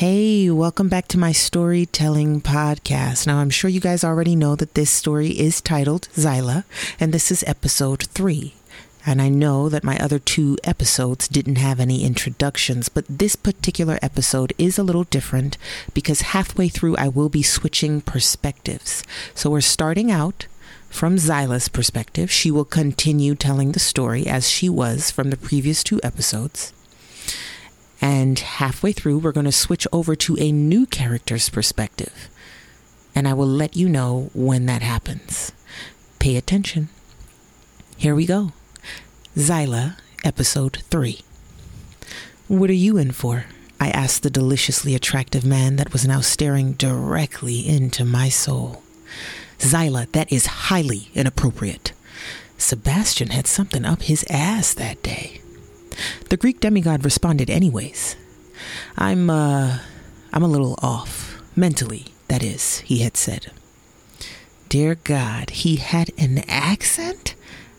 Hey, welcome back to my storytelling podcast. Now, I'm sure you guys already know that this story is titled Zyla, and this is episode 3. And I know that my other 2 episodes didn't have any introductions, but this particular episode is a little different because halfway through I will be switching perspectives. So we're starting out from Zyla's perspective. She will continue telling the story as she was from the previous 2 episodes. And halfway through, we're going to switch over to a new character's perspective. And I will let you know when that happens. Pay attention. Here we go. Zyla, episode 3. "What are you in for?" I asked the deliciously attractive man that was now staring directly into my soul. "Zyla, that is highly inappropriate." Sebastian had something up his ass that day. The Greek demigod responded anyways. I'm a little off. Mentally, that is," he had said. Dear God, he had an accent?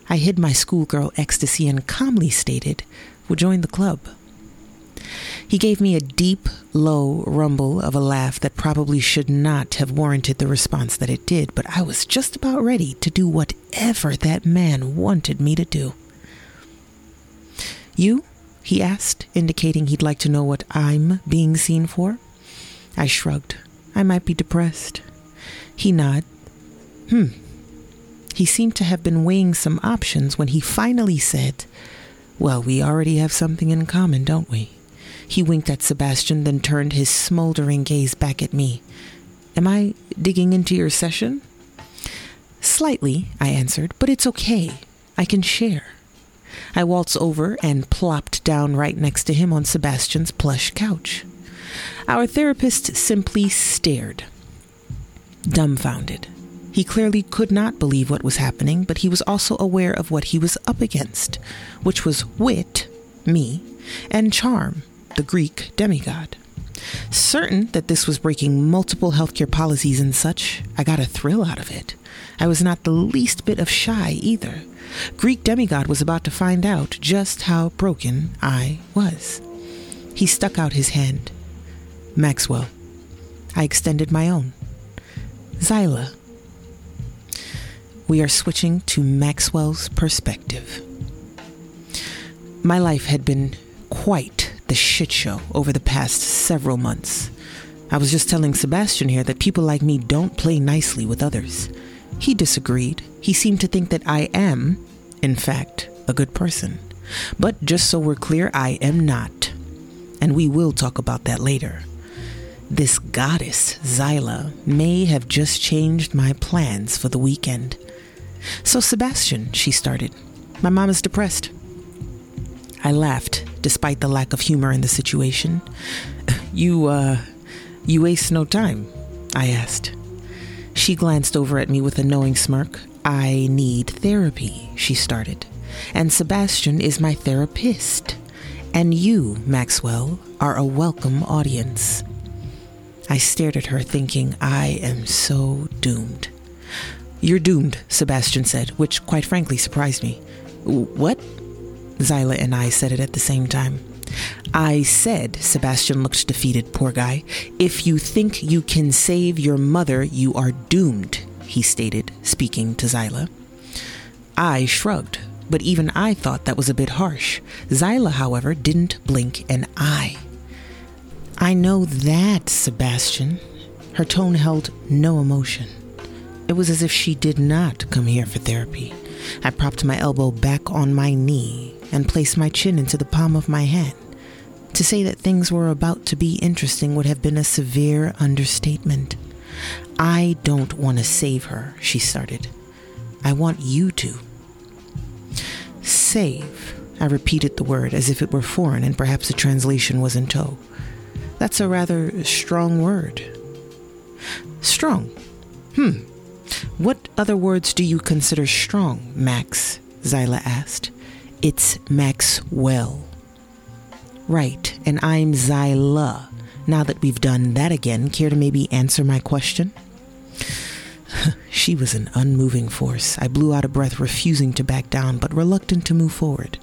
I hid my schoolgirl ecstasy and calmly stated, "We'll join the club." He gave me a deep, low rumble of a laugh that probably should not have warranted the response that it did, but I was just about ready to do whatever that man wanted me to do. "You?" he asked, indicating he'd like to know what I'm being seen for. I shrugged. I might be depressed. He nodded. He seemed to have been weighing some options when he finally said, "Well, we already have something in common, don't we?" He winked at Sebastian, then turned his smoldering gaze back at me. "Am I digging into your session?" "Slightly," I answered, "but it's okay. I can share." I waltzed over and plopped down right next to him on Sebastian's plush couch. Our therapist simply stared, dumbfounded. He clearly could not believe what was happening, but he was also aware of what he was up against, which was wit, me, and charm, the Greek demigod. Certain that this was breaking multiple healthcare policies and such, I got a thrill out of it. I was not the least bit of shy either. Greek demigod was about to find out just how broken I was. He stuck out his hand. "Maxwell." I extended my own. "Zyla." We are switching to Maxwell's perspective. My life had been quite the shit show over the past several months. I was just telling Sebastian here that people like me don't play nicely with others. He disagreed. He seemed to think that I am, in fact, a good person. But just so we're clear, I am not. And we will talk about that later. This goddess, Zyla, may have just changed my plans for the weekend. "So Sebastian," she started, "my mom is depressed." I laughed, despite the lack of humor in the situation. You waste no time," I asked. She glanced over at me with a knowing smirk. "I need therapy," she started. "And Sebastian is my therapist. And you, Maxwell, are a welcome audience." I stared at her thinking, I am so doomed. "You're doomed," Sebastian said, which quite frankly surprised me. "What?" Zyla and I said it at the same time. "I said," Sebastian looked defeated, poor guy, "if you think you can save your mother, you are doomed," he stated, speaking to Zyla. I shrugged, but even I thought that was a bit harsh. Zyla, however, didn't blink an eye. "I know that, Sebastian." Her tone held no emotion. It was as if she did not come here for therapy. I propped my elbow back on my knee and placed my chin into the palm of my hand. To say that things were about to be interesting would have been a severe understatement. "I don't want to save her," she started. "I want you to." "Save," I repeated the word as if it were foreign and perhaps the translation was in tow. "That's a rather strong word." "Strong? What other words do you consider strong, Max?" Zyla asked. "It's Maxwell." "Right, and I'm Zyla. Now that we've done that again, care to maybe answer my question?" She was an unmoving force. I blew out a breath, refusing to back down, but reluctant to move forward.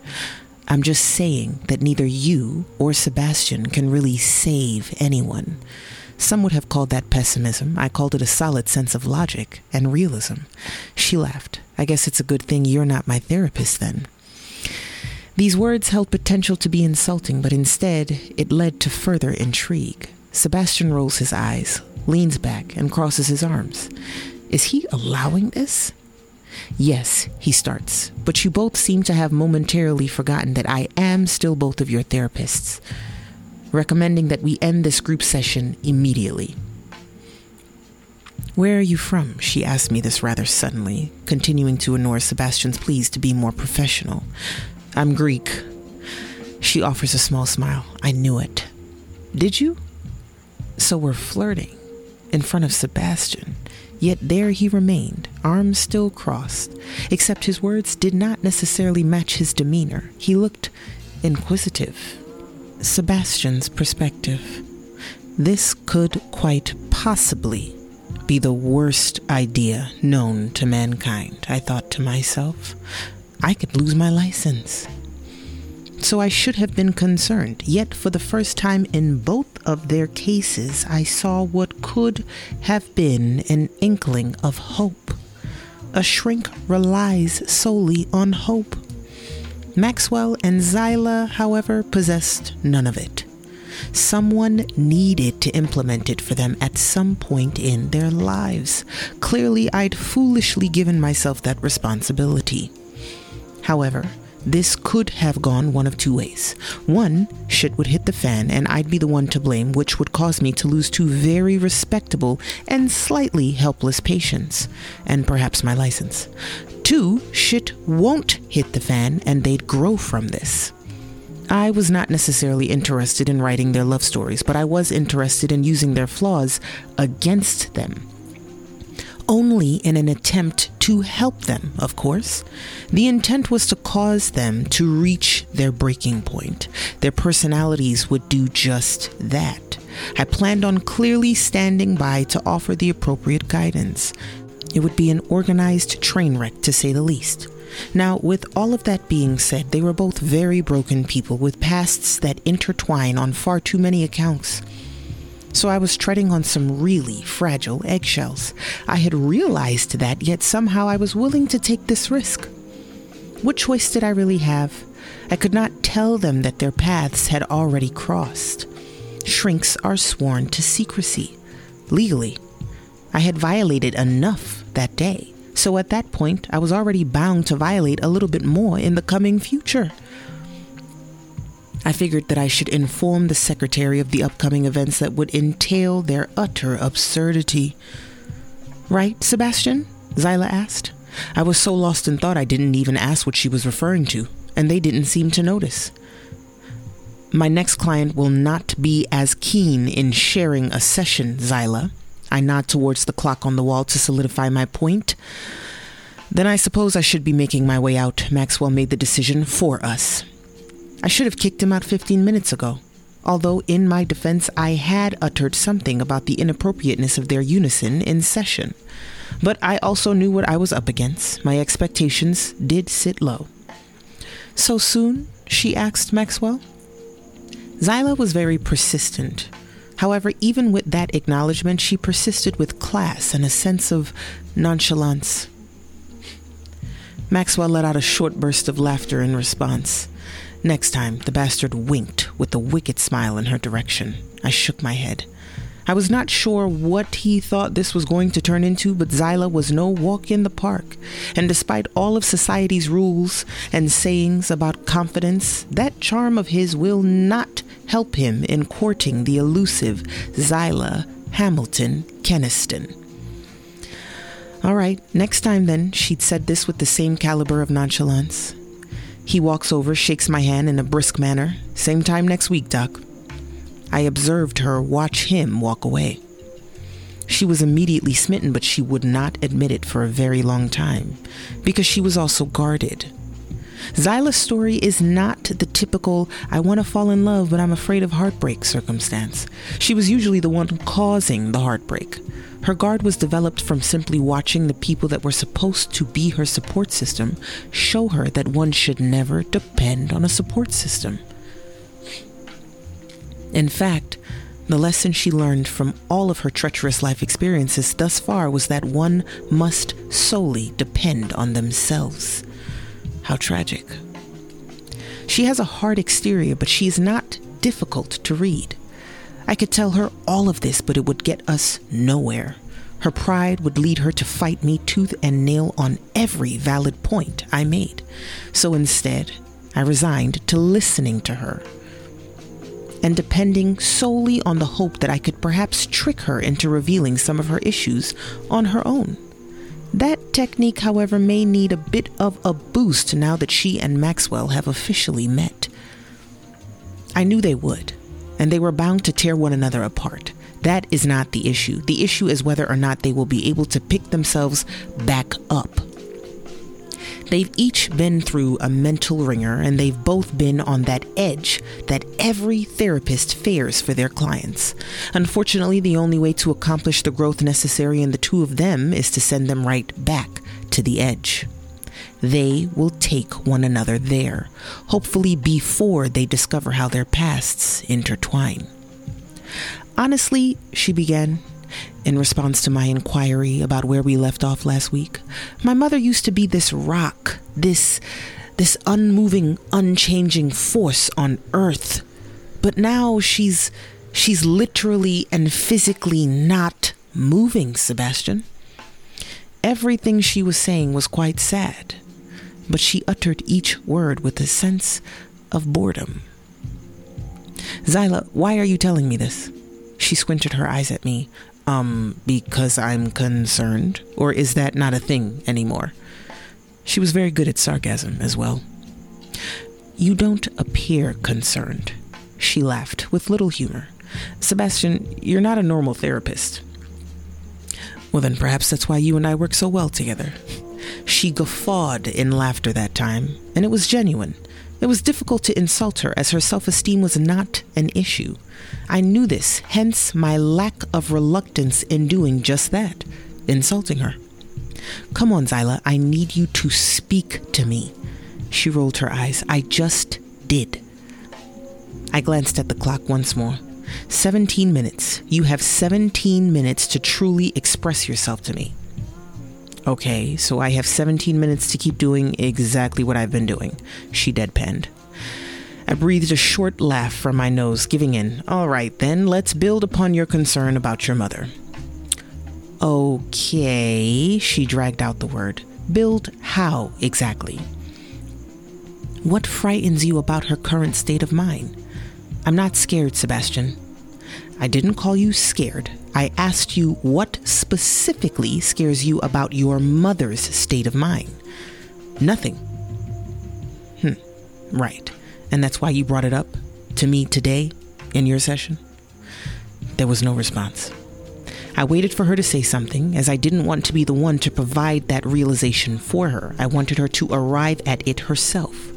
I'm just saying that neither you or Sebastian can really save anyone. Some would have called that pessimism. I called it a solid sense of logic and realism. She laughed. I guess it's a good thing you're not my therapist then. These words held potential to be insulting, but instead it led to further intrigue. Sebastian rolls his eyes, leans back, and crosses his arms. Is he allowing this? Yes, he starts, but you both seem to have momentarily forgotten that I am still both of your therapists, recommending that we end this group session immediately. Where are you from? She asked me this rather suddenly, continuing to ignore Sebastian's pleas to be more professional. I'm Greek. She offers a small smile. I knew it. Did you? So we're flirting in front of Sebastian. Yet there he remained, arms still crossed, except his words did not necessarily match his demeanor. He looked inquisitive. Sebastian's perspective. This could quite possibly be the worst idea known to mankind, I thought to myself. I could lose my license. So I should have been concerned, yet for the first time in both of their cases, I saw what could have been an inkling of hope. A shrink relies solely on hope. Maxwell and Zyla, however, possessed none of it. Someone needed to implement it for them at some point in their lives. Clearly, I'd foolishly given myself that responsibility. However, this could have gone one of two ways. One, shit would hit the fan and I'd be the one to blame, which would cause me to lose two very respectable and slightly helpless patients, and perhaps my license. Two, shit won't hit the fan and they'd grow from this. I was not necessarily interested in writing their love stories, but I was interested in using their flaws against them. Only in an attempt to help them, of course. The intent was to cause them to reach their breaking point. Their personalities would do just that. I planned on clearly standing by to offer the appropriate guidance. It would be an organized train wreck, to say the least. Now, with all of that being said, they were both very broken people with pasts that intertwine on far too many accounts. So I was treading on some really fragile eggshells. I had realized that, yet somehow I was willing to take this risk. What choice did I really have? I could not tell them that their paths had already crossed. Shrinks are sworn to secrecy, legally. I had violated enough that day, so at that point I was already bound to violate a little bit more in the coming future. I figured that I should inform the secretary of the upcoming events that would entail their utter absurdity. Right, Sebastian? Zyla asked. I was so lost in thought I didn't even ask what she was referring to, and they didn't seem to notice. My next client will not be as keen in sharing a session, Zyla. I nod towards the clock on the wall to solidify my point. Then I suppose I should be making my way out. Maxwell made the decision for us. I should have kicked him out 15 minutes ago, although in my defense I had uttered something about the inappropriateness of their unison in session. But I also knew what I was up against. My expectations did sit low. So soon? She asked Maxwell. Zyla was very persistent. However, even with that acknowledgement, she persisted with class and a sense of nonchalance. Maxwell let out a short burst of laughter in response. Next time, the bastard winked with a wicked smile in her direction. I shook my head. I was not sure what he thought this was going to turn into, but Zyla was no walk in the park. And despite all of society's rules and sayings about confidence, that charm of his will not help him in courting the elusive Zyla Hamilton Keniston. All right, next time then, she'd said this with the same caliber of nonchalance. He walks over, shakes my hand in a brisk manner. Same time next week, Doc. I observed her watch him walk away. She was immediately smitten, but she would not admit it for a very long time, because she was also guarded. Zyla's story is not the typical, I want to fall in love, but I'm afraid of heartbreak circumstance. She was usually the one causing the heartbreak. Her guard was developed from simply watching the people that were supposed to be her support system show her that one should never depend on a support system. In fact, the lesson she learned from all of her treacherous life experiences thus far was that one must solely depend on themselves. How tragic. She has a hard exterior, but she is not difficult to read. I could tell her all of this, but it would get us nowhere. Her pride would lead her to fight me tooth and nail on every valid point I made. So instead, I resigned to listening to her and depending solely on the hope that I could perhaps trick her into revealing some of her issues on her own. That technique, however, may need a bit of a boost now that she and Maxwell have officially met. I knew they would, and they were bound to tear one another apart. That is not the issue. The issue is whether or not they will be able to pick themselves back up. They've each been through a mental ringer, and they've both been on that edge that every therapist fears for their clients. Unfortunately, the only way to accomplish the growth necessary in the two of them is to send them right back to the edge. They will take one another there, hopefully before they discover how their pasts intertwine. Honestly, she began, in response to my inquiry about where we left off last week, my mother used to be this rock, this unmoving, unchanging force on earth. But now she's literally and physically not moving, Sebastian. Everything she was saying was quite sad, but she uttered each word with a sense of boredom. Zyla, why are you telling me this? She squinted her eyes at me. Because I'm concerned? Or is that not a thing anymore? She was very good at sarcasm as well. You don't appear concerned. She laughed with little humor. Sebastian, you're not a normal therapist. Well, then perhaps that's why you and I work so well together. She guffawed in laughter that time, and it was genuine. It was difficult to insult her, as her self-esteem was not an issue. I knew this, hence my lack of reluctance in doing just that, insulting her. Come on, Zyla, I need you to speak to me. She rolled her eyes. I just did. I glanced at the clock once more. 17 minutes. You have 17 minutes to truly express yourself to me. Okay, so I have 17 minutes to keep doing exactly what I've been doing, she deadpanned. I breathed a short laugh from my nose, giving in. All right, then, let's build upon your concern about your mother. Okay, she dragged out the word. Build how exactly? What frightens you about her current state of mind? I'm not scared, Sebastian. I didn't call you scared. I asked you what specifically scares you about your mother's state of mind. Nothing. Right. And that's why you brought it up to me today in your session? There was no response. I waited for her to say something, as I didn't want to be the one to provide that realization for her. I wanted her to arrive at it herself.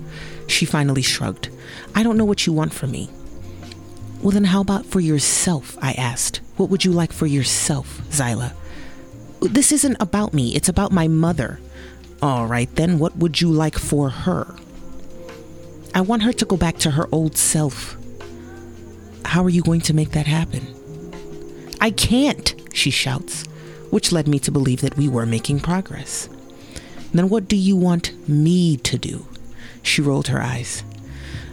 She finally shrugged. I don't know what you want from me. Well, then how about for yourself, I asked. What would you like for yourself, Zyla? This isn't about me. It's about my mother. All right, then what would you like for her? I want her to go back to her old self. How are you going to make that happen? I can't, she shouts, which led me to believe that we were making progress. Then what do you want me to do? She rolled her eyes.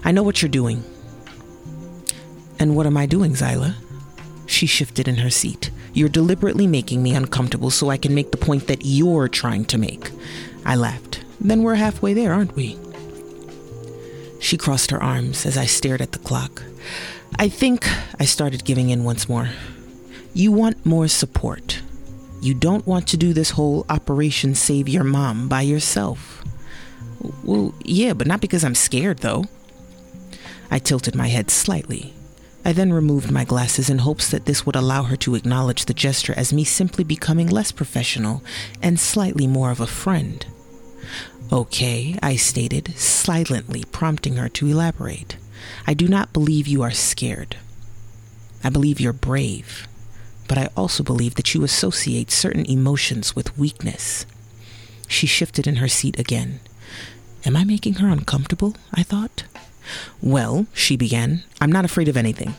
I know what you're doing. And what am I doing, Zyla? She shifted in her seat. You're deliberately making me uncomfortable so I can make the point that you're trying to make. I laughed. Then we're halfway there, aren't we? She crossed her arms as I stared at the clock. I think I started giving in once more. You want more support. You don't want to do this whole Operation Save Your Mom by yourself. Well, yeah, but not because I'm scared, though. I tilted my head slightly. I then removed my glasses in hopes that this would allow her to acknowledge the gesture as me simply becoming less professional and slightly more of a friend. Okay, I stated, silently prompting her to elaborate. I do not believe you are scared. I believe you're brave, but I also believe that you associate certain emotions with weakness. She shifted in her seat again. Am I making her uncomfortable? I thought. Well, she began, I'm not afraid of anything.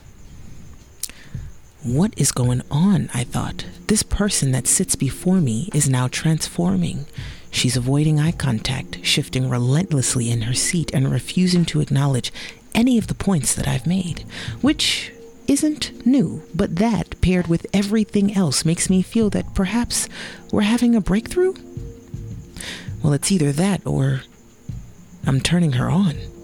What is going on? I thought. This person that sits before me is now transforming. She's avoiding eye contact, shifting relentlessly in her seat and refusing to acknowledge any of the points that I've made, which isn't new, but that paired with everything else makes me feel that perhaps we're having a breakthrough. Well, it's either that or I'm turning her on.